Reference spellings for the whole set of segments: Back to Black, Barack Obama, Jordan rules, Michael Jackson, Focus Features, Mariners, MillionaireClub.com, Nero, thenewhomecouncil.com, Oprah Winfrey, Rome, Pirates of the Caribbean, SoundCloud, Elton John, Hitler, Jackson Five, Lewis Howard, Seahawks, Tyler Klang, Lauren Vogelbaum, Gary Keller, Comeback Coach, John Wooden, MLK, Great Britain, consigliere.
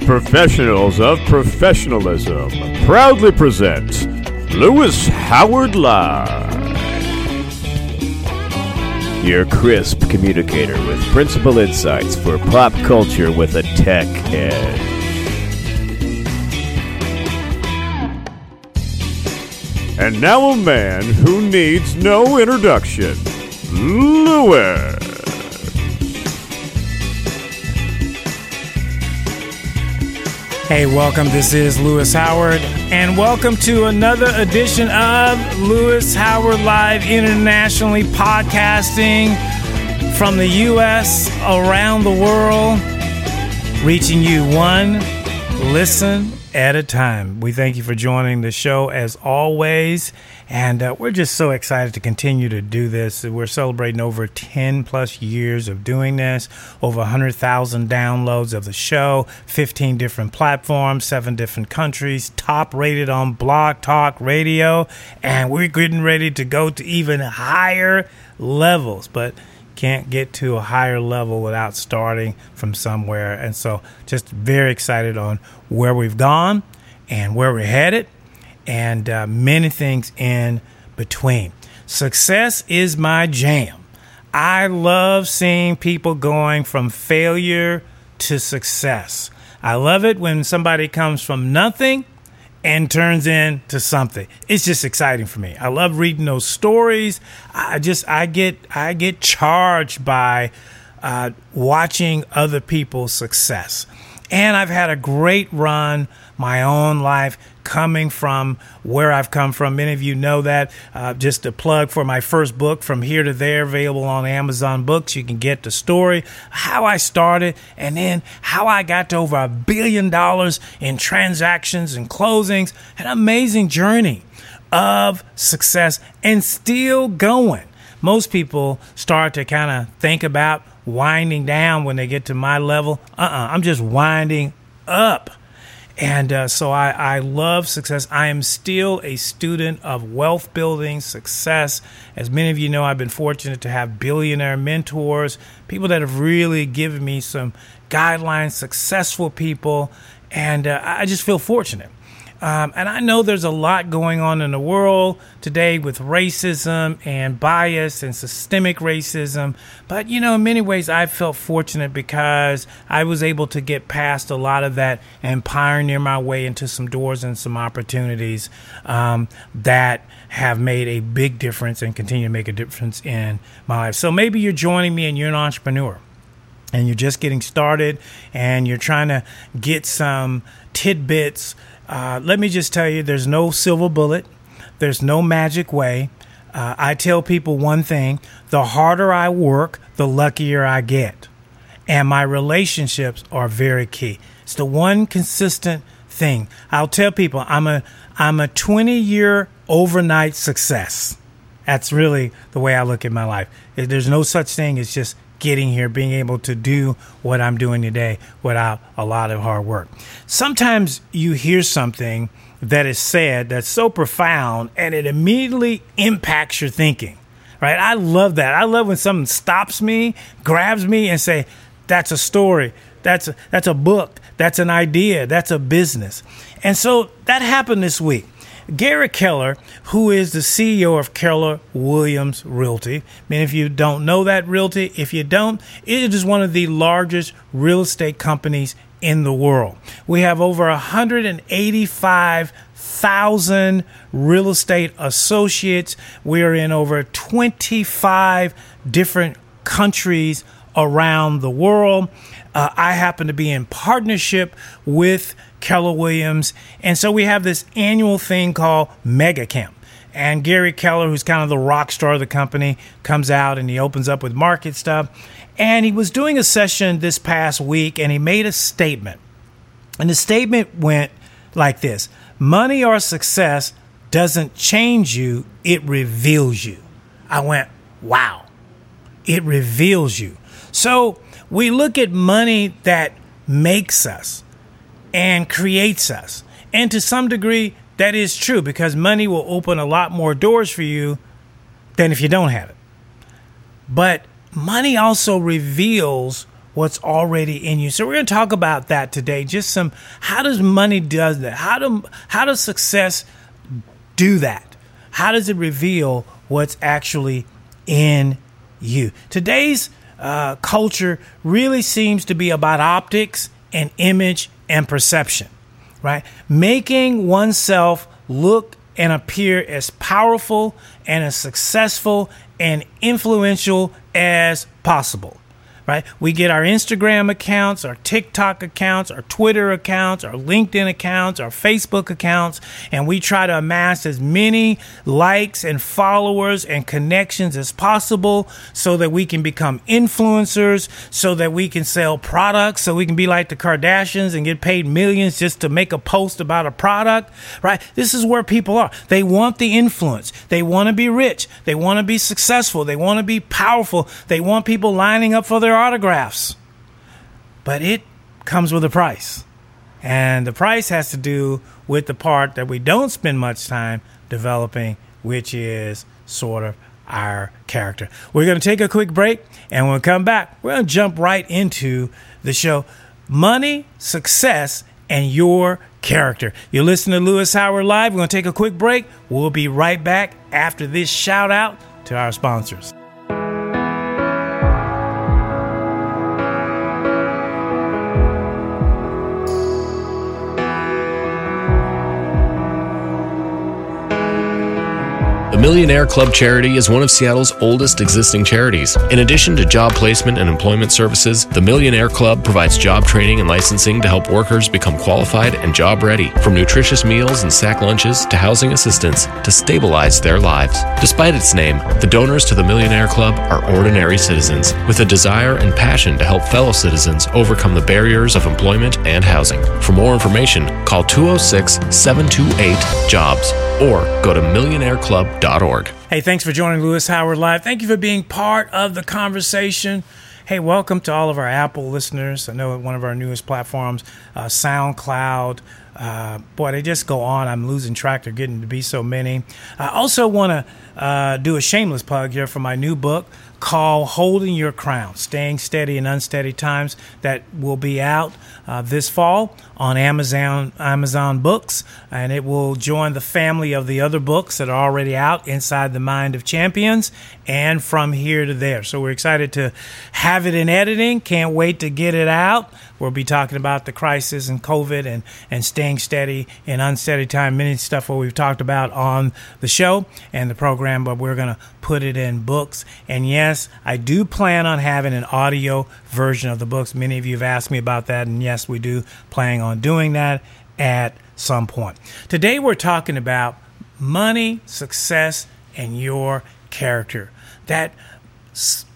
The professionals of professionalism proudly present Lewis Howard Live. Your crisp communicator with principal insights for pop culture with a tech edge. And now a man who needs no introduction, Lewis. Hey, welcome. This is Lewis Howard, and welcome to another edition of Lewis Howard Live, internationally podcasting from the U.S., around the world, reaching you one listen at a time. We thank you for joining the show as always, and we're just so excited to continue to do this. We're celebrating over 10 plus years of doing this, over 100,000 downloads of the show, 15 different platforms, 7 different countries, top rated on Blog Talk Radio, and we're getting ready to go to even higher levels, but can't get to a higher level without starting from somewhere. And so just very excited on where we've gone and where we're headed, and many things in between. Success is my jam. I love seeing people going from failure to success. I love it when somebody comes from nothing and turns into something. It's just exciting for me. I love reading those stories. I get charged by watching other people's success. And I've had a great run my own life, coming from where I've come from. Many of you know that. Just a plug for my first book, From Here to There, available on Amazon Books. You can get the story, how I started, and then how I got to over $1 billion in transactions and closings. An amazing journey of success, and still going. Most people start to kind of think about winding down when they get to my level. I'm just winding up. And so I love success. I am still a student of wealth building, success. As many of you know, I've been fortunate to have billionaire mentors, people that have really given me some guidelines, successful people. And I just feel fortunate. And I know there's a lot going on in the world today with racism and bias and systemic racism. But, you know, in many ways, I felt fortunate because I was able to get past a lot of that and pioneer my way into some doors and some opportunities that have made a big difference and continue to make a difference in my life. So maybe you're joining me and you're an entrepreneur, and you're just getting started, and you're trying to get some tidbits. Let me just tell you, there's no silver bullet. There's no magic way. I tell people one thing: the harder I work, the luckier I get. And my relationships are very key. It's the one consistent thing. I'll tell people I'm a 20-year overnight success. That's really the way I look at my life. There's no such thing as just getting here, being able to do what I'm doing today without a lot of hard work. Sometimes you hear something that is said that's so profound, and it immediately impacts your thinking, right? I love that. I love when something stops me, grabs me, and say, that's a story. That's a book. That's an idea. That's a business. And so that happened this week. Gary Keller, who is the CEO of Keller Williams Realty. Many of you don't know that realty. If you don't, it is one of the largest real estate companies in the world. We have over 185,000 real estate associates. We are in over 25 different countries around the world. I happen to be in partnership with Keller Williams. And so we have this annual thing called Mega Camp. And Gary Keller, who's kind of the rock star of the company, comes out and he opens up with market stuff. And he was doing a session this past week, and he made a statement. And the statement went like this: money or success doesn't change you, it reveals you. I went, wow, it reveals you. So we look at money that makes us and creates us. And to some degree, that is true, because money will open a lot more doors for you than if you don't have it. But money also reveals what's already in you. So we're going to talk about that today. Just some, how does money does that? How does success do that? How does it reveal what's actually in you? Today's culture really seems to be about optics and image and perception, right? Making oneself look and appear as powerful and as successful and influential as possible, right? We get our Instagram accounts, our TikTok accounts, our Twitter accounts, our LinkedIn accounts, our Facebook accounts, and we try to amass as many likes and followers and connections as possible so that we can become influencers, so that we can sell products, so we can be like the Kardashians and get paid millions just to make a post about a product, right? This is where people are. They want the influence. They want to be rich. They want to be successful. They want to be powerful. They want people lining up for their autographs, but it comes with a price, and the price has to do with the part that we don't spend much time developing, which is sort of our character. We're going to take a quick break, and when we come back, we're going to jump right into the show. Money, success, and your character. You're listening to Lewis Howard Live. We're going to take a quick break. We'll be right back after this shout out to our sponsors. Millionaire Club Charity is one of Seattle's oldest existing charities. In addition to job placement and employment services, the Millionaire Club provides job training and licensing to help workers become qualified and job ready, from nutritious meals and sack lunches to housing assistance to stabilize their lives. Despite its name, the donors to the Millionaire Club are ordinary citizens with a desire and passion to help fellow citizens overcome the barriers of employment and housing. For more information, call 206-728-JOBS or go to millionaireclub.com. Hey, thanks for joining Lewis Howard Live. Thank you for being part of the conversation. Hey, welcome to all of our Apple listeners. I know at one of our newest platforms, SoundCloud. Boy, they just go on. I'm losing track. They're getting to be so many. I also want to do a shameless plug here for my new book called Holding Your Crown, Staying Steady in Unsteady Times, that will be out this fall on Amazon Books, and it will join the family of the other books that are already out, Inside the Mind of Champions and From Here to There. So we're excited to have it in editing. Can't wait to get it out. We'll be talking about the crisis and COVID and staying steady in unsteady time, many stuff what we've talked about on the show and the program, but we're going to put it in books. And yes, I do plan on having an audio version of the books. Many of you have asked me about that, and yes, we do plan on doing that at some point. Today we're talking about money, success, and your character. That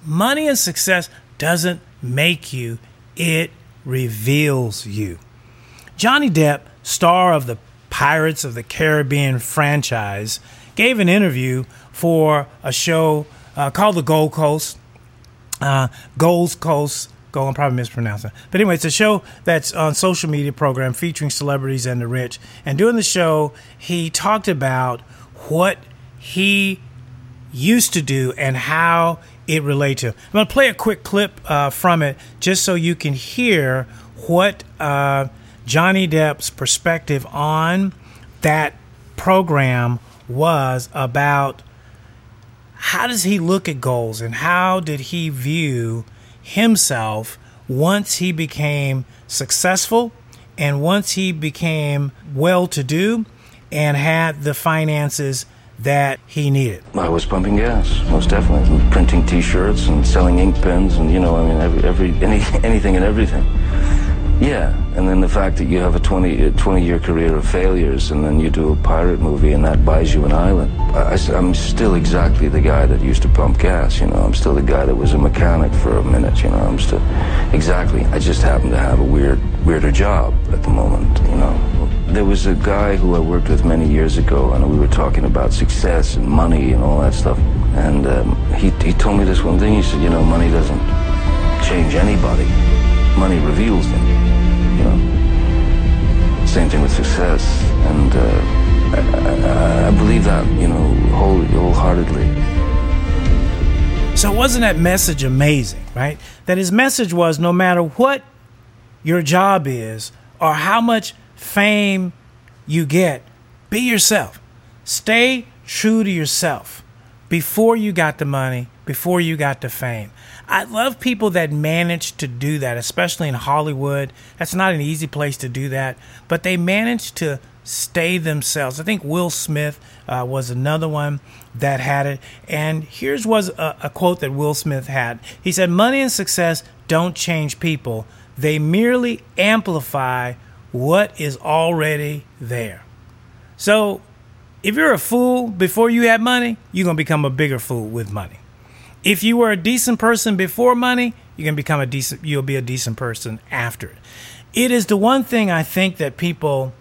money and success doesn't make you, it reveals you. Johnny Depp, star of the Pirates of the Caribbean franchise, gave an interview for a show called The Gold Coast. I'm probably mispronouncing it. But anyway, it's a show that's on social media program featuring celebrities and the rich. And during the show, he talked about what he used to do and how it related to him. I'm going to play a quick clip from it just so you can hear what Johnny Depp's perspective on that program was about. How does he look at goals, and how did he view himself once he became successful and once he became well-to-do and had the finances that he needed? I was pumping gas, most definitely, and printing T-shirts and selling ink pens and, anything and everything. Yeah, and then the fact that you have a 20-year career of failures, and then you do a pirate movie, and that buys you an island. I'm still exactly the guy that used to pump gas, I'm still the guy that was a mechanic for a minute, I'm still... Exactly, I just happen to have a weirder job at the moment, There was a guy who I worked with many years ago, and we were talking about success and money and all that stuff, and he told me this one thing. He said, money doesn't change anybody. Money reveals them, Same thing with success, and I believe that, wholeheartedly. So wasn't that message amazing, right? That his message was, no matter what your job is or how much fame you get, be yourself. Stay true to yourself before you got the money, before you got the fame. I love people that manage to do that, especially in Hollywood. That's not an easy place to do that, but they manage to stay themselves. I think Will Smith was another one that had it. And here's was a quote that Will Smith had. He said, "Money and success don't change people. They merely amplify what is already there." So if you're a fool before you had money, you're going to become a bigger fool with money. If you were a decent person before money, you're going to become you'll be a decent person after it. It is the one thing I think that people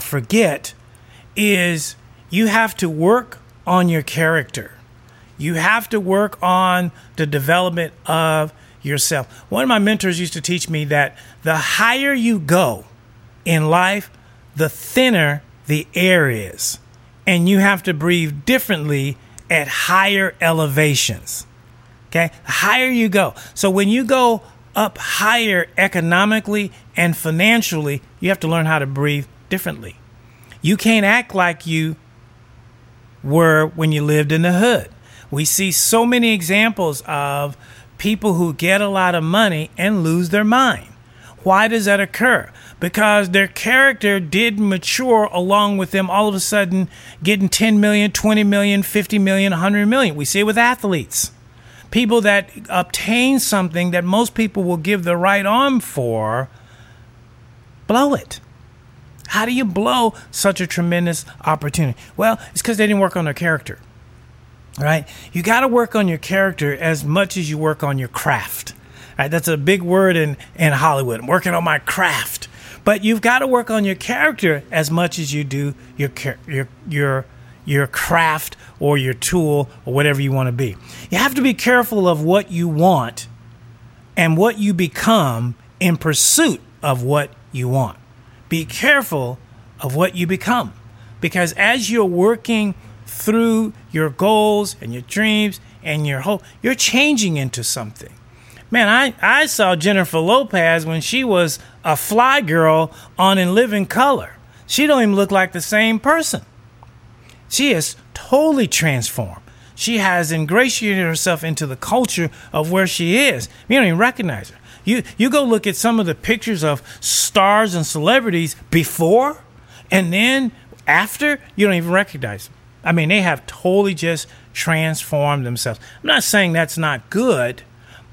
forget is you have to work on your character. You have to work on the development of yourself. One of my mentors used to teach me that the higher you go in life, the thinner the air is, and you have to breathe differently at higher elevations. Okay, the higher you go. So when you go up higher economically and financially, you have to learn how to breathe differently. You can't act like you were when you lived in the hood. We see so many examples of people who get a lot of money and lose their mind. Why does that occur? Because their character didn't mature along with them all of a sudden getting 10 million, 20 million, 50 million, 100 million. We see it with athletes. People that obtain something that most people will give the right arm for, blow it. How do you blow such a tremendous opportunity? Well, it's because they didn't work on their character, right? You got to work on your character as much as you work on your craft. Right, that's a big word in Hollywood. I'm working on my craft. But you've got to work on your character as much as you do your craft or your tool or whatever you want to be. You have to be careful of what you want and what you become in pursuit of what you want. Be careful of what you become, because as you're working through your goals and your dreams and your hope, you're changing into something. Man, I saw Jennifer Lopez when she was a fly girl on In Living Color. She don't even look like the same person. She is totally transformed. She has ingratiated herself into the culture of where she is. You don't even recognize her. You go look at some of the pictures of stars and celebrities before and then after, you don't even recognize them. I mean, they have totally just transformed themselves. I'm not saying that's not good,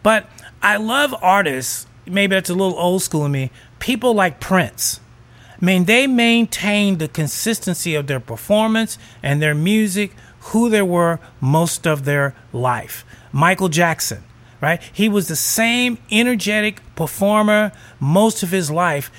but I love artists, maybe that's a little old school in me, people like Prince. I mean, they maintained the consistency of their performance and their music, who they were most of their life. Michael Jackson, right? He was the same energetic performer most of his life,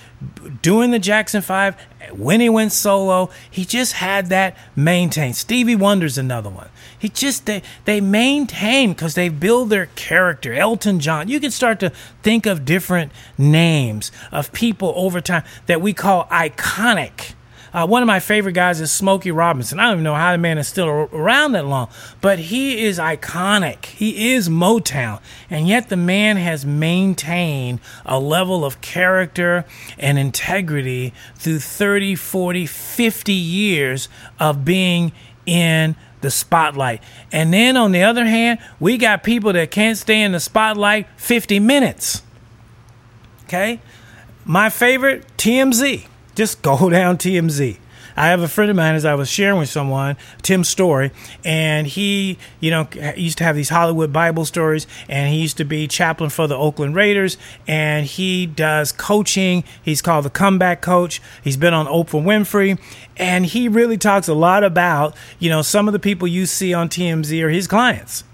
doing the Jackson Five, when he went solo. He just had that maintained. Stevie Wonder's another one. He just, they maintain because they build their character. Elton John. You can start to think of different names of people over time that we call iconic. One of my favorite guys is Smokey Robinson. I don't even know how the man is still around that long, but he is iconic. He is Motown. And yet the man has maintained a level of character and integrity through 30, 40, 50 years of being in the spotlight. And then on the other hand, we got people that can't stay in the spotlight 50 minutes. Okay? My favorite, TMZ. Just go down TMZ. I have a friend of mine, as I was sharing with someone, Tim Story, and he, used to have these Hollywood Bible stories, and he used to be chaplain for the Oakland Raiders, and he does coaching. He's called the Comeback Coach. He's been on Oprah Winfrey, and he really talks a lot about, some of the people you see on TMZ are his clients.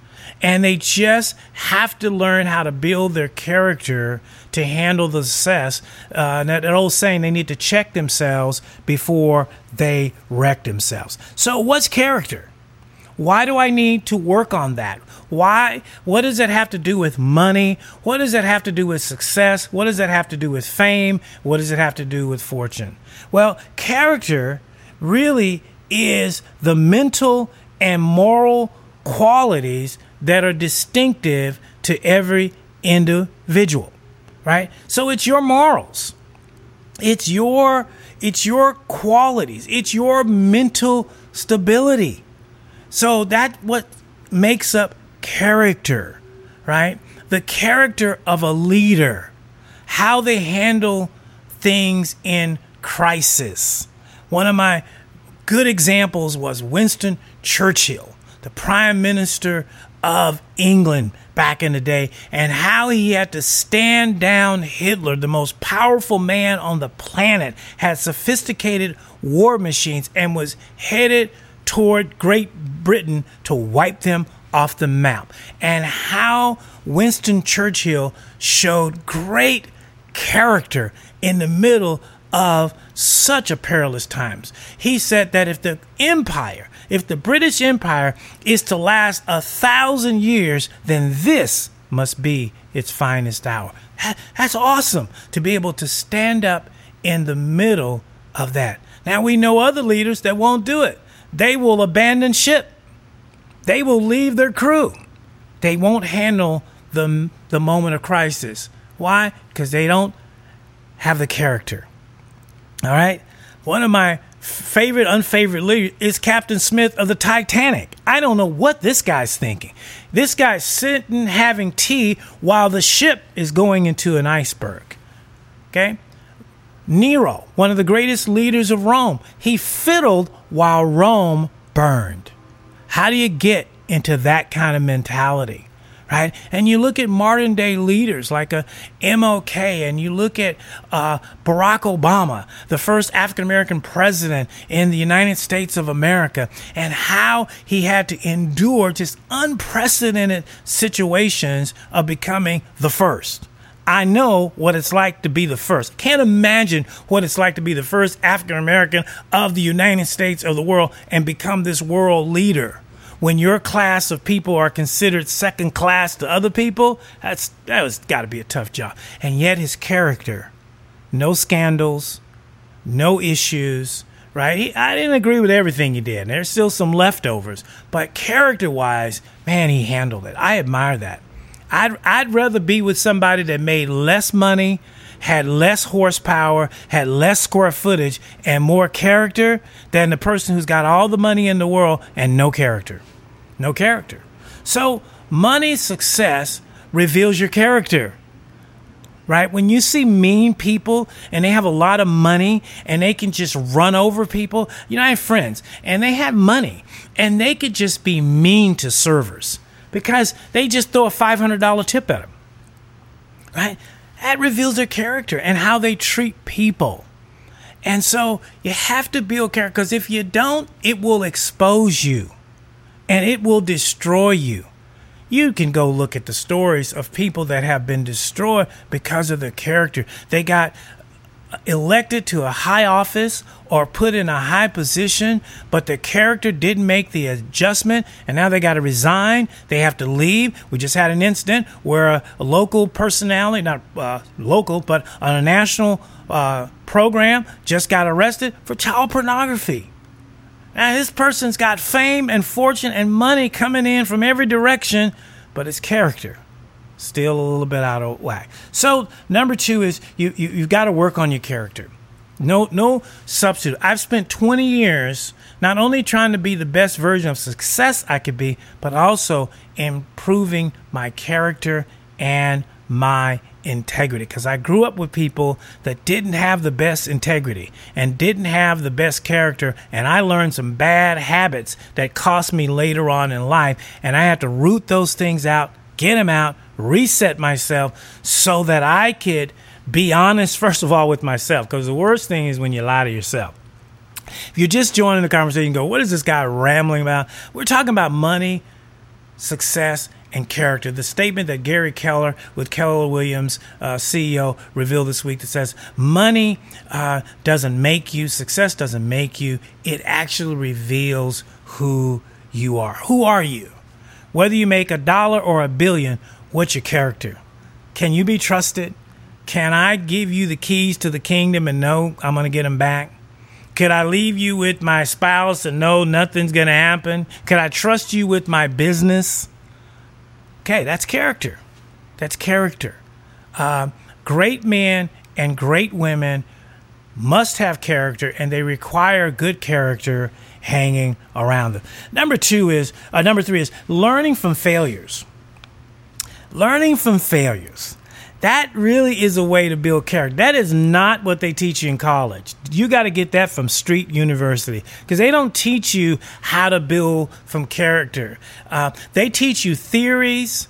And they just have to learn how to build their character to handle the success. That old saying, they need to check themselves before they wreck themselves. So what's character? Why do I need to work on that? Why? What does that have to do with money? What does that have to do with success? What does that have to do with fame? What does it have to do with fortune? Well, character really is the mental and moral qualities that are distinctive to every individual, right? So it's your morals. It's your qualities. It's your mental stability. So that's what makes up character, right? The character of a leader, how they handle things in crisis. One of my good examples was Winston Churchill, the Prime Minister of England back in the day, and how he had to stand down Hitler, the most powerful man on the planet, had sophisticated war machines, and was headed toward Great Britain to wipe them off the map. And how Winston Churchill showed great character in the middle of such a perilous times. He said that if the British Empire is to last 1,000 years, then this must be its finest hour. That's awesome to be able to stand up in the middle of that. Now, we know other leaders that won't do it. They will abandon ship. They will leave their crew. They won't handle the moment of crisis. Why? Because they don't have the character. All right. One of my favorite, unfavorite leaders is Captain Smith of the Titanic. I don't know what this guy's thinking. This guy's sitting having tea while the ship is going into an iceberg. OK, Nero, one of the greatest leaders of Rome. He fiddled while Rome burned. How do you get into that kind of mentality? Right. And you look at modern day leaders like a MLK, and you look at Barack Obama, the first African-American president in the United States of America, and how he had to endure just unprecedented situations of becoming the first. I know what it's like to be the first. I can't imagine what it's like to be the first African-American of the United States of the world and become this world leader. When your class of people are considered second class to other people, that was got to be a tough job. And yet his character, no scandals, no issues, right? I didn't agree with everything he did. There's still some leftovers. But character-wise, man, he handled it. I admire that. I'd rather be with somebody that made less money, had less horsepower, had less square footage, and more character than the person who's got all the money in the world and no character. No character. So money success reveals your character, right? When you see mean people and they have a lot of money and they can just run over people, I have friends and they have money and they could just be mean to servers because they just throw a $500 tip at them, right? That reveals their character and how they treat people. And so you have to build character, because if you don't, it will expose you and it will destroy you. You can go look at the stories of people that have been destroyed because of their character. They got elected to a high office or put in a high position, but their character didn't make the adjustment, and now they got to resign. They have to leave. We just had an incident where a local personality, not local, but on a national program, just got arrested for child pornography. Now, this person's got fame and fortune and money coming in from every direction, but his character still a little bit out of whack. So number two is you've got to work on your character. No substitute. I've spent 20 years not only trying to be the best version of success I could be, but also improving my character and my integrity, because I grew up with people that didn't have the best integrity and didn't have the best character, and I learned some bad habits that cost me later on in life, and I had to root those things out, get them out, reset myself so that I could be honest, first of all, with myself, because the worst thing is when you lie to yourself. If you're just joining the conversation, go, what is this guy rambling about? We're talking about money, success, and character. The statement that Gary Keller with Keller Williams, CEO, revealed this week that says money doesn't make you, success doesn't make you. It actually reveals who you are. Who are you? Whether you make $1 or $1 billion, what's your character? Can you be trusted? Can I give you the keys to the kingdom and know I'm going to get them back? Could I leave you with my spouse and know nothing's going to happen? Could I trust you with my business? Okay, that's character. That's character. Great men and great women must have character, and they require good character hanging around them. Number three is learning from failures. Learning from failures. That really is a way to build character. That is not what they teach you in college. You got to get that from Street University, because they don't teach you how to build from character. They teach you theories,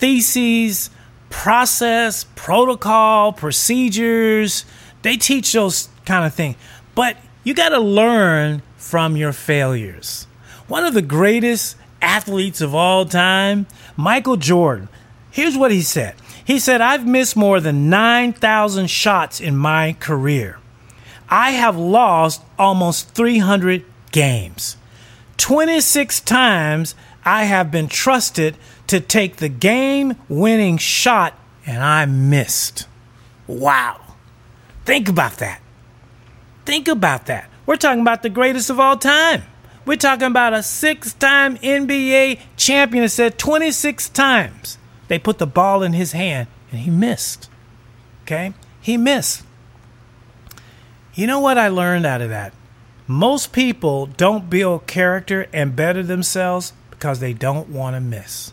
theses, process, protocol, procedures. They teach those kind of things. But you got to learn from your failures. One of the greatest athletes of all time, Michael Jordan, here's what he said. He said, "I've missed more than 9,000 shots in my career. I have lost almost 300 games. 26 times I have been trusted to take the game-winning shot, and I missed." Wow. Think about that. Think about that. We're talking about the greatest of all time. We're talking about a 6-time NBA champion that said 26 times. They put the ball in his hand, and he missed. Okay? He missed. You know what I learned out of that? Most people don't build character and better themselves because they don't want to miss.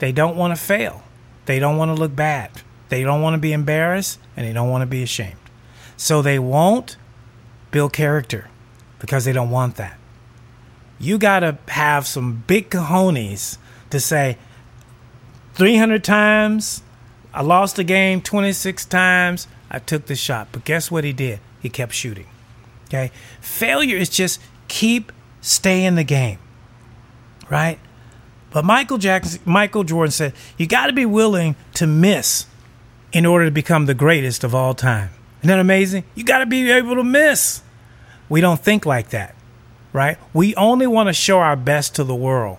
They don't want to fail. They don't want to look bad. They don't want to be embarrassed, and they don't want to be ashamed. So they won't build character because they don't want that. You got to have some big cojones to say, 300 times, I lost the game. 26 times, I took the shot. But guess what he did? He kept shooting. Okay? Failure is just keep staying in the game, right? But Michael Jordan said, you got to be willing to miss in order to become the greatest of all time. Isn't that amazing? You got to be able to miss. We don't think like that, right? We only want to show our best to the world.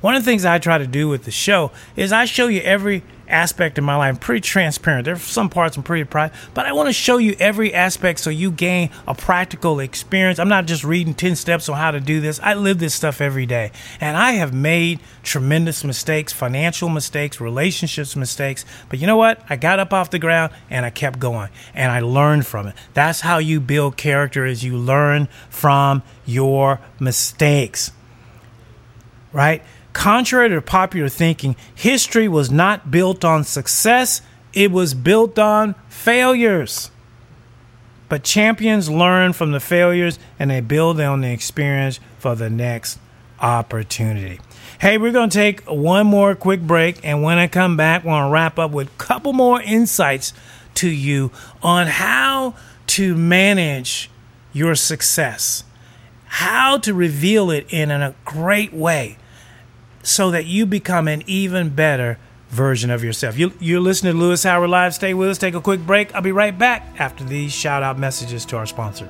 One of the things I try to do with the show is I show you every aspect of my life. I'm pretty transparent. There are some parts I'm pretty private, but I want to show you every aspect so you gain a practical experience. I'm not just reading 10 steps on how to do this. I live this stuff every day. And I have made tremendous mistakes, financial mistakes, relationships mistakes. But you know what? I got up off the ground and I kept going and I learned from it. That's how you build character, is you learn from your mistakes, right? Contrary to popular thinking, history was not built on success. It was built on failures. But champions learn from the failures and they build on the experience for the next opportunity. Hey, we're going to take one more quick break. And when I come back, we're going to wrap up with a couple more insights to you on how to manage your success, how to reveal it in a great way, so that you become an even better version of yourself. You're listening to Lewis Howard Live. Stay with us. Take a quick break. I'll be right back after these shout-out messages to our sponsor.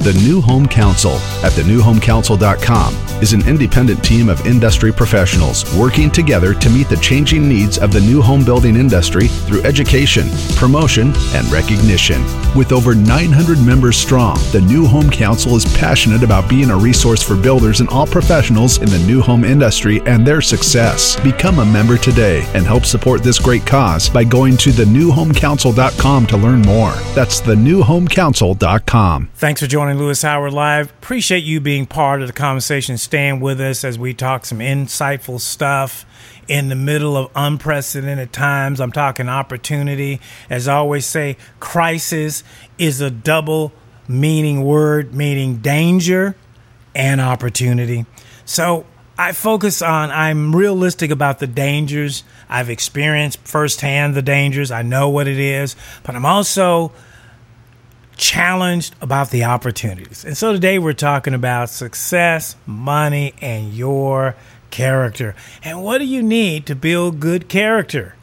The New Home Council at thenewhomecouncil.com is an independent team of industry professionals working together to meet the changing needs of the new home building industry through education, promotion, and recognition. With over 900 members strong, the New Home Council is passionate about being a resource for builders and all professionals in the new home industry and their success. Become a member today and help support this great cause by going to thenewhomecouncil.com to learn more. That's thenewhomecouncil.com. Thanks for joining Lewis Howard Live. Appreciate you being part of the conversation, staying with us as we talk some insightful stuff in the middle of unprecedented times. I'm talking opportunity. As I always say, crisis is a double meaning word, meaning danger and opportunity. So I'm realistic about the dangers. I've experienced firsthand the dangers. I know what it is, but I'm also challenged about the opportunities. And so today we're talking about success, money, and your character. And what do you need to build good character?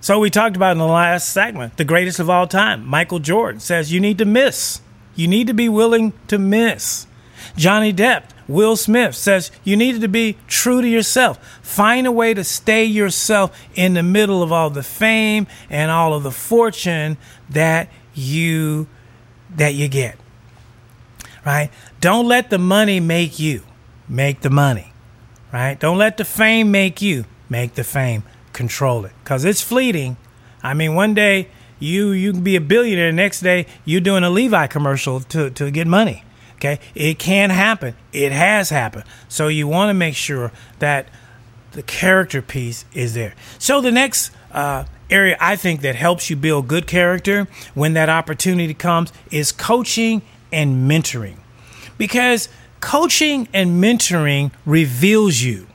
So we talked about in the last segment, the greatest of all time, Michael Jordan, says you need to miss. You need to be willing to miss. Johnny Depp Will Smith says you needed to be true to yourself. Find a way to stay yourself in the middle of all the fame and all of the fortune that you get. Right? Don't let the money make you. Make the money. Right? Don't let the fame make you. Make the fame. Control it. Because it's fleeting. I mean, one day you can be a billionaire. The next day you're doing a Levi commercial to get money. Okay? It can happen. It has happened. So you want to make sure that the character piece is there. So the next area I think that helps you build good character when that opportunity comes is coaching and mentoring. Because coaching and mentoring reveals you.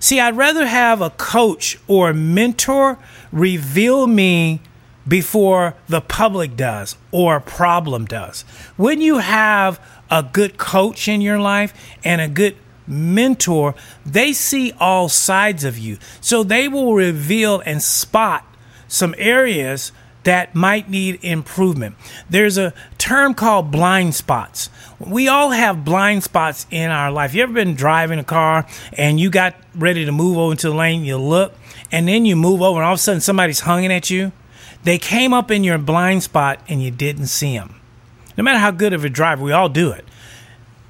See, I'd rather have a coach or a mentor reveal me before the public does or a problem does. When you have a good coach in your life and a good mentor, they see all sides of you. So they will reveal and spot some areas that might need improvement. There's a term called blind spots. We all have blind spots in our life. You ever been driving a car and you got ready to move over into the lane, you look, and then you move over and all of a sudden somebody's hunging at you? They came up in your blind spot and you didn't see them. No matter how good of a driver, we all do it.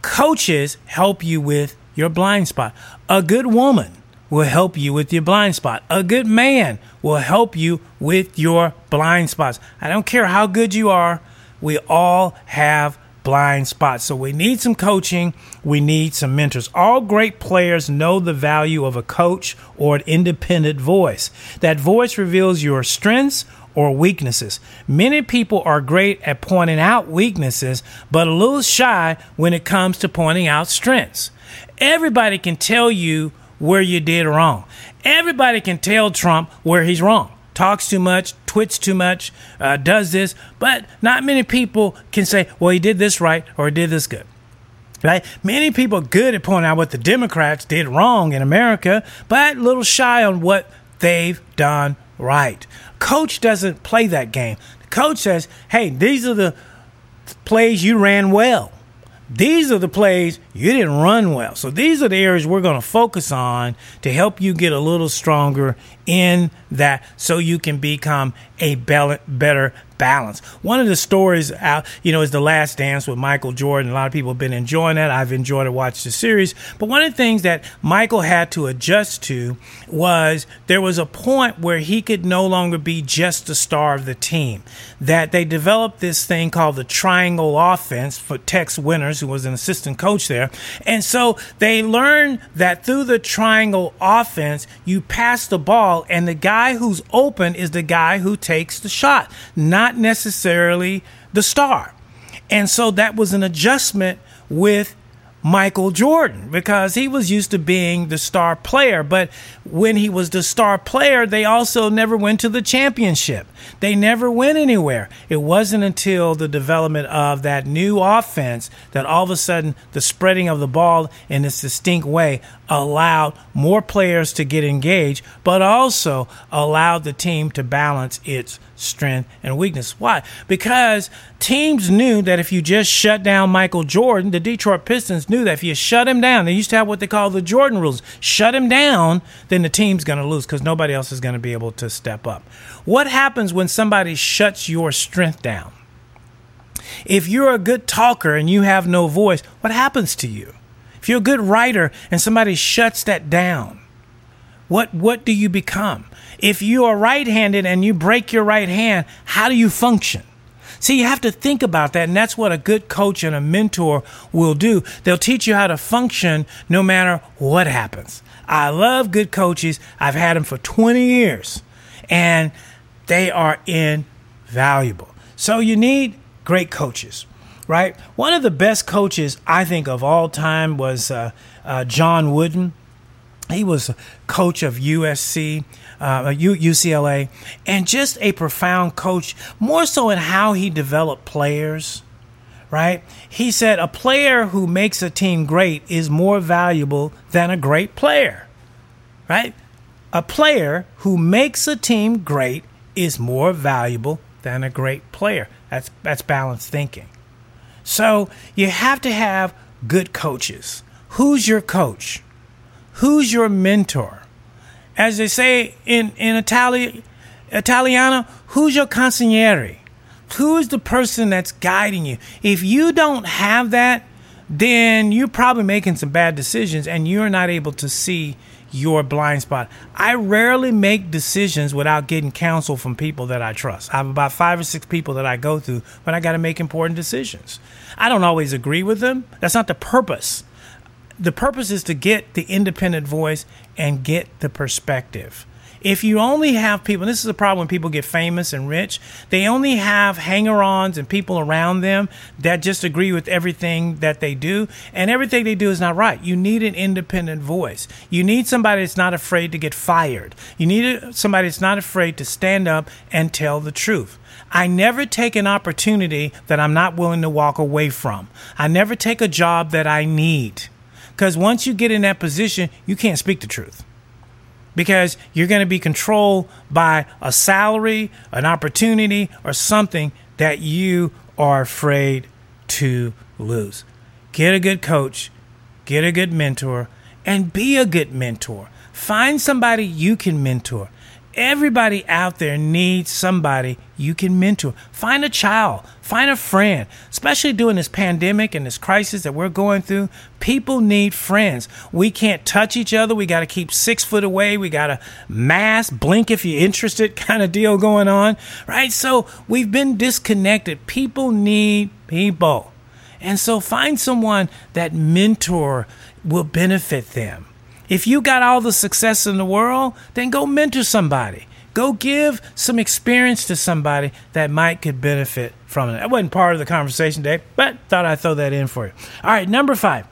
Coaches help you with your blind spot. A good woman will help you with your blind spot. A good man will help you with your blind spots. I don't care how good you are. We all have blind spots. So we need some coaching. We need some mentors. All great players know the value of a coach or an independent voice. That voice reveals your strengths or weaknesses. Many people are great at pointing out weaknesses, but a little shy when it comes to pointing out strengths. Everybody can tell you where you did wrong. Everybody can tell Trump where he's wrong. Talks too much, twits too much, does this. But not many people can say, well, he did this right or he did this good. Right? Many people are good at pointing out what the Democrats did wrong in America, but a little shy on what they've done right. Coach doesn't play that game. The coach says, hey, these are the plays you ran well. These are the plays you didn't run well. So these are the areas we're going to focus on to help you get a little stronger in that so you can become a better balance. One of the stories out, is The Last Dance with Michael Jordan. A lot of people have been enjoying that. I've enjoyed it, watched the series. But one of the things that Michael had to adjust to was there was a point where he could no longer be just the star of the team. That they developed this thing called the triangle offense for Tex Winters, who was an assistant coach there. And so they learned that through the triangle offense, you pass the ball and the guy who's open is the guy who takes the shot, not necessarily the star. And so that was an adjustment with Michael Jordan because he was used to being the star player. But when he was the star player, they also never went to the championship. They never went anywhere. It wasn't until the development of that new offense that all of a sudden the spreading of the ball in this distinct way allowed more players to get engaged, but also allowed the team to balance its strength and weakness. Why? Because teams knew that if you just shut down Michael Jordan, the Detroit Pistons knew that if you shut him down, they used to have what they call the Jordan rules. Shut him down, then the team's going to lose because nobody else is going to be able to step up. What happens when somebody shuts your strength down? If you're a good talker and you have no voice, what happens to you? If you're a good writer and somebody shuts that down, what do you become? If you are right-handed and you break your right hand, how do you function? See, you have to think about that, and that's what a good coach and a mentor will do. They'll teach you how to function no matter what happens. I love good coaches. I've had them for 20 years, and they are invaluable. So you need great coaches, right? One of the best coaches I think of all time was John Wooden. He was a coach of UCLA, and just a profound coach, more so in how he developed players, right? He said, a player who makes a team great is more valuable than a great player, right? A player who makes a team great is more valuable than a great player. That's balanced thinking. So you have to have good coaches Who's your coach? Who's your mentor? As they say in Italiana, who's your consigliere? Who is the person that's guiding you? If you don't have that, then you're probably making some bad decisions and you're not able to see your blind spot. I rarely make decisions without getting counsel from people that I trust. I have about 5 or 6 people that I go through when I got to make important decisions. I don't always agree with them. That's not the purpose. The purpose is to get the independent voice and get the perspective. If you only have people, this is a problem when people get famous and rich, they only have hanger-ons and people around them that just agree with everything that they do, and everything they do is not right. You need an independent voice. You need somebody that's not afraid to get fired. You need somebody that's not afraid to stand up and tell the truth. I never take an opportunity that I'm not willing to walk away from. I never take a job that I need, because once you get in that position, you can't speak the truth. Because you're going to be controlled by a salary, an opportunity, or something that you are afraid to lose. Get a good coach, get a good mentor, and be a good mentor. Find somebody you can mentor. Everybody out there needs somebody you can mentor. Find a child, find a friend, especially during this pandemic and this crisis that we're going through. People need friends. We can't touch each other. We got to keep 6 foot away. We got a mask, blink if you're interested kind of deal going on, right? So we've been disconnected. People need people. And so find someone that mentor will benefit them. If you got all the success in the world, then go mentor somebody. Go give some experience to somebody that might could benefit from it. That wasn't part of the conversation today, but thought I'd throw that in for you. All right, number 5.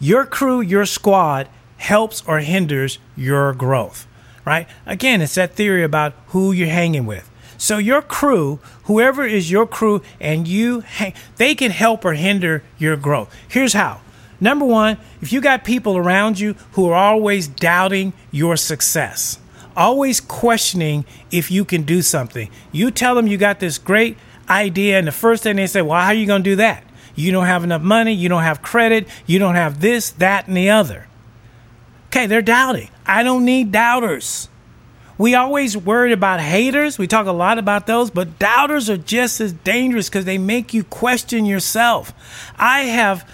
Your crew, your squad helps or hinders your growth, right? Again, it's that theory about who you're hanging with. So your crew, whoever is your crew and you hang, they can help or hinder your growth. Here's how. Number 1, if you got people around you who are always doubting your success, always questioning if you can do something, you tell them you got this great idea, and the first thing they say, well, how are you going to do that? You don't have enough money. You don't have credit. You don't have this, that, and the other. Okay, they're doubting. I don't need doubters. We always worried about haters. We talk a lot about those, but doubters are just as dangerous because they make you question yourself. I have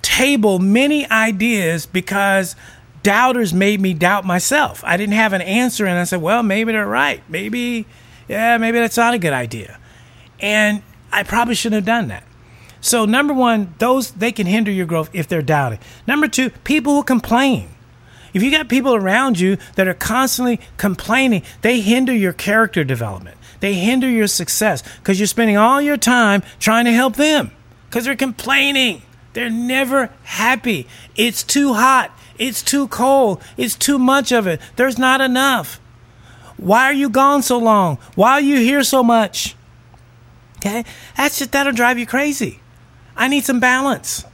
table many ideas because doubters made me doubt myself. I didn't have an answer, and I said, well, maybe they're right. Maybe that's not a good idea. And I probably shouldn't have done that. So number 1, those they can hinder your growth if they're doubting. Number 2, people who complain. If you got people around you that are constantly complaining, they hinder your character development. They hinder your success because you're spending all your time trying to help them because they're complaining. They're never happy. It's too hot. It's too cold. It's too much of it. There's not enough. Why are you gone so long? Why are you here so much? Okay? That's just, that'll drive you crazy. I need some balance.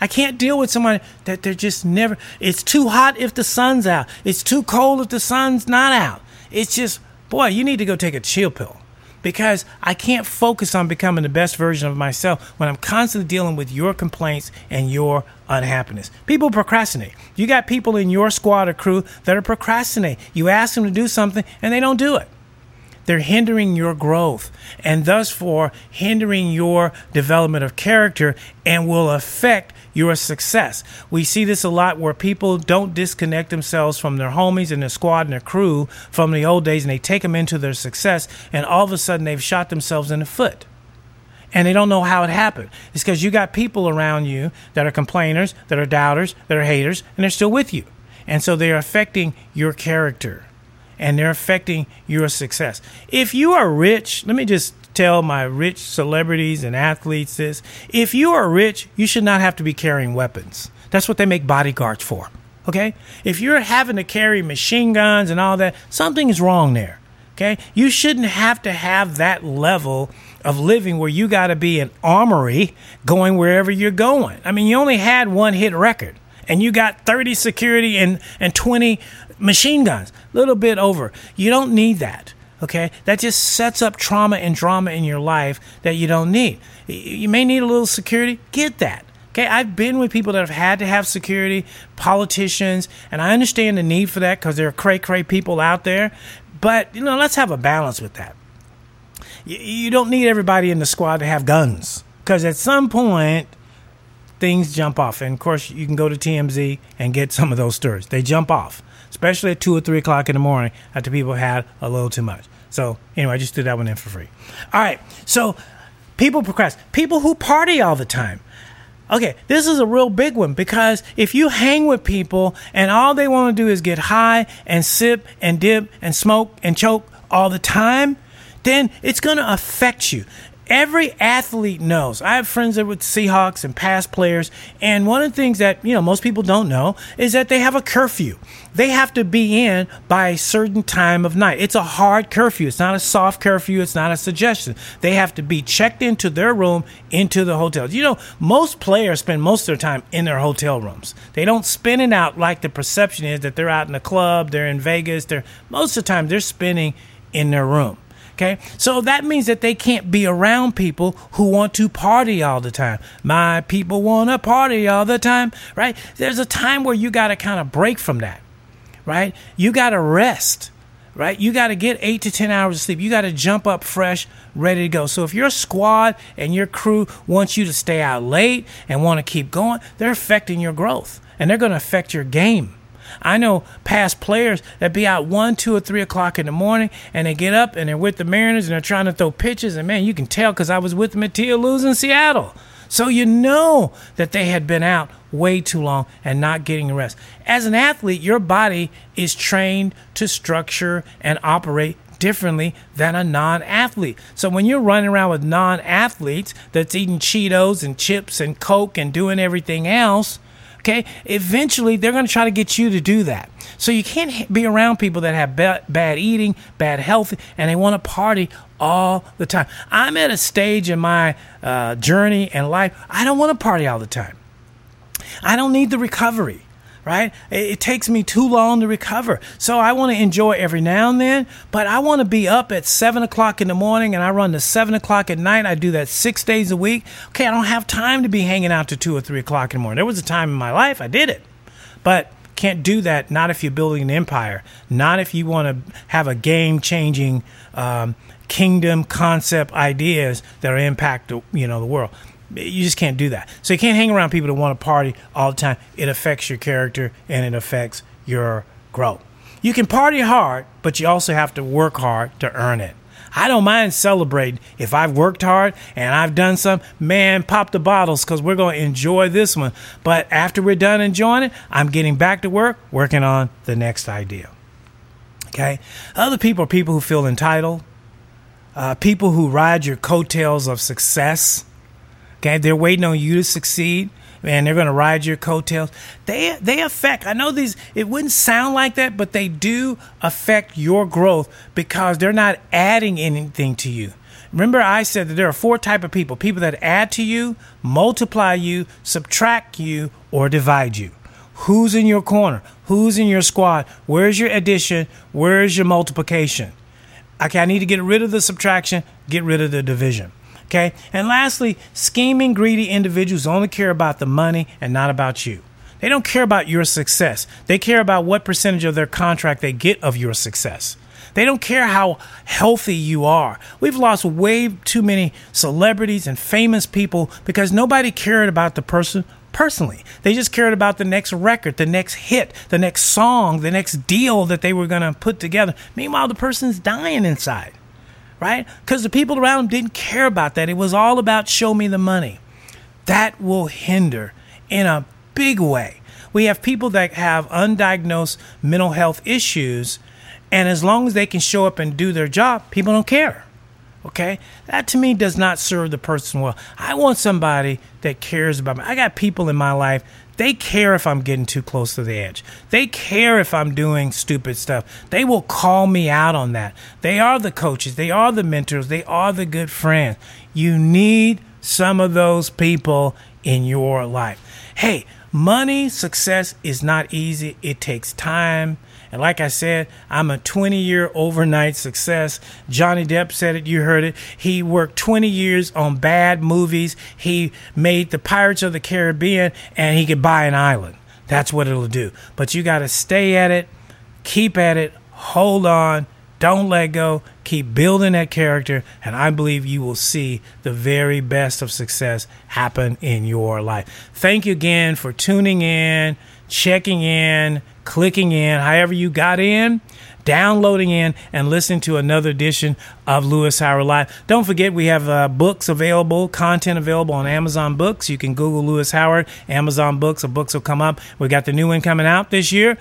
I can't deal with someone that they're just never. It's too hot if the sun's out. It's too cold if the sun's not out. It's just, boy, you need to go take a chill pill. Because I can't focus on becoming the best version of myself when I'm constantly dealing with your complaints and your unhappiness. People procrastinate. You got people in your squad or crew that are procrastinating. You ask them to do something and they don't do it. They're hindering your growth and thus for hindering your development of character and will affect your success. We see this a lot where people don't disconnect themselves from their homies and their squad and their crew from the old days, and they take them into their success, and all of a sudden they've shot themselves in the foot. And they don't know how it happened. It's because you got people around you that are complainers, that are doubters, that are haters, and they're still with you. And so they're affecting your character. And they're affecting your success. If you are rich, let me just tell my rich celebrities and athletes this. If you are rich, you should not have to be carrying weapons. That's what they make bodyguards for. Okay? If you're having to carry machine guns and all that, something is wrong there. Okay? You shouldn't have to have that level of living where you got to be an armory going wherever you're going. I mean, you only had one hit record and you got 30 security and 20 machine guns, a little bit over. You don't need that, okay? That just sets up trauma and drama in your life that you don't need. You may need a little security. Get that. Okay, I've been with people that have had to have security, politicians, and I understand the need for that because there are cray-cray people out there. But, you know, let's have a balance with that. You don't need everybody in the squad to have guns because at some point things jump off. And, of course, you can go to TMZ and get some of those stories. They jump off, especially at 2 or 3 o'clock in the morning after people had a little too much. So, anyway, I just threw that one in for free. All right. So, people procrastinate. People who party all the time. Okay, this is a real big one because if you hang with people and all they want to do is get high and sip and dip and smoke and choke all the time, then it's going to affect you. Every athlete knows. I have friends that with Seahawks and past players, and one of the things that, you know, most people don't know is that they have a curfew. They have to be in by a certain time of night. It's a hard curfew. It's not a soft curfew. It's not a suggestion. They have to be checked into their room, into the hotel. You know, most players spend most of their time in their hotel rooms. They don't spend it out like the perception is that they're out in the club, they're in Vegas. Most of the time, they're spending in their room. Okay, so that means that they can't be around people who want to party all the time. My people want to party all the time, right? There's a time where you got to kind of break from that, right? You got to rest, right? You got to get 8 to 10 hours of sleep. You got to jump up fresh, ready to go. So if your squad and your crew wants you to stay out late and want to keep going, they're affecting your growth and they're going to affect your game. I know past players that be out 1, 2, or 3 o'clock in the morning, and they get up, and they're with the Mariners, and they're trying to throw pitches, and, man, you can tell because I was with them at Lose in Seattle. So you know that they had been out way too long and not getting rest. As an athlete, your body is trained to structure and operate differently than a non-athlete. So when you're running around with non-athletes that's eating Cheetos and chips and Coke and doing everything else, okay, eventually they're going to try to get you to do that. So you can't be around people that have bad eating, bad health, and they want to party all the time. I'm at a stage in my journey and life, I don't want to party all the time. I don't need the recovery, right? It takes me too long to recover. So I want to enjoy every now and then, but I want to be up at 7 o'clock in the morning and I run to 7 o'clock at night. I do that 6 days a week. Okay, I don't have time to be hanging out to 2 or 3 o'clock in the morning. There was a time in my life I did it, but can't do that, not if you're building an empire, not if you want to have a game-changing kingdom concept ideas that are impact, you know, the world. You just can't do that. So you can't hang around people that want to party all the time. It affects your character and it affects your growth. You can party hard, but you also have to work hard to earn it. I don't mind celebrating if I've worked hard and I've done some. Man, pop the bottles because we're going to enjoy this one. But after we're done enjoying it, I'm getting back to work, working on the next idea. Okay. Other people are people who feel entitled. People who ride your coattails of success. Okay, they're waiting on you to succeed, and they're going to ride your coattails. They affect. I know these. It wouldn't sound like that, but they do affect your growth because they're not adding anything to you. Remember, I said that there are 4 type of people: people that add to you, multiply you, subtract you, or divide you. Who's in your corner? Who's in your squad? Where's your addition? Where's your multiplication? Okay, I need to get rid of the subtraction. Get rid of the division. Okay. And lastly, scheming, greedy individuals only care about the money and not about you. They don't care about your success. They care about what percentage of their contract they get of your success. They don't care how healthy you are. We've lost way too many celebrities and famous people because nobody cared about the person personally. They just cared about the next record, the next hit, the next song, the next deal that they were going to put together. Meanwhile, the person's dying inside. Right? Because the people around them didn't care about that. It was all about show me the money. That will hinder in a big way. We have people that have undiagnosed mental health issues, and as long as they can show up and do their job, people don't care. Okay? That to me does not serve the person well. I want somebody that cares about me. I got people in my life. They care if I'm getting too close to the edge. They care if I'm doing stupid stuff. They will call me out on that. They are the coaches. They are the mentors. They are the good friends. You need some of those people in your life. hey, money, success is not easy. It takes time. And like I said, I'm a 20-year overnight success. Johnny Depp said it. You heard it. He worked 20 years on bad movies. He made the Pirates of the Caribbean, and he could buy an island. That's what it'll do. But you got to stay at it, keep at it, hold on, don't let go, keep building that character, and I believe you will see the very best of success happen in your life. Thank you again for tuning in, checking in, clicking in, however you got in, downloading in, and listening to another edition of Lewis Howard Live. Don't forget, we have books available, content available on Amazon Books. You can Google Lewis Howard, Amazon Books, or books will come up. We got the new one coming out this year,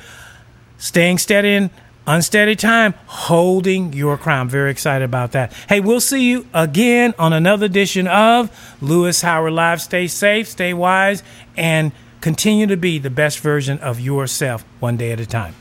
Staying Steady in Unsteady Time, Holding Your Crown. Very excited about that. Hey, we'll see you again on another edition of Lewis Howard Live. Stay safe, stay wise, and continue to be the best version of yourself one day at a time.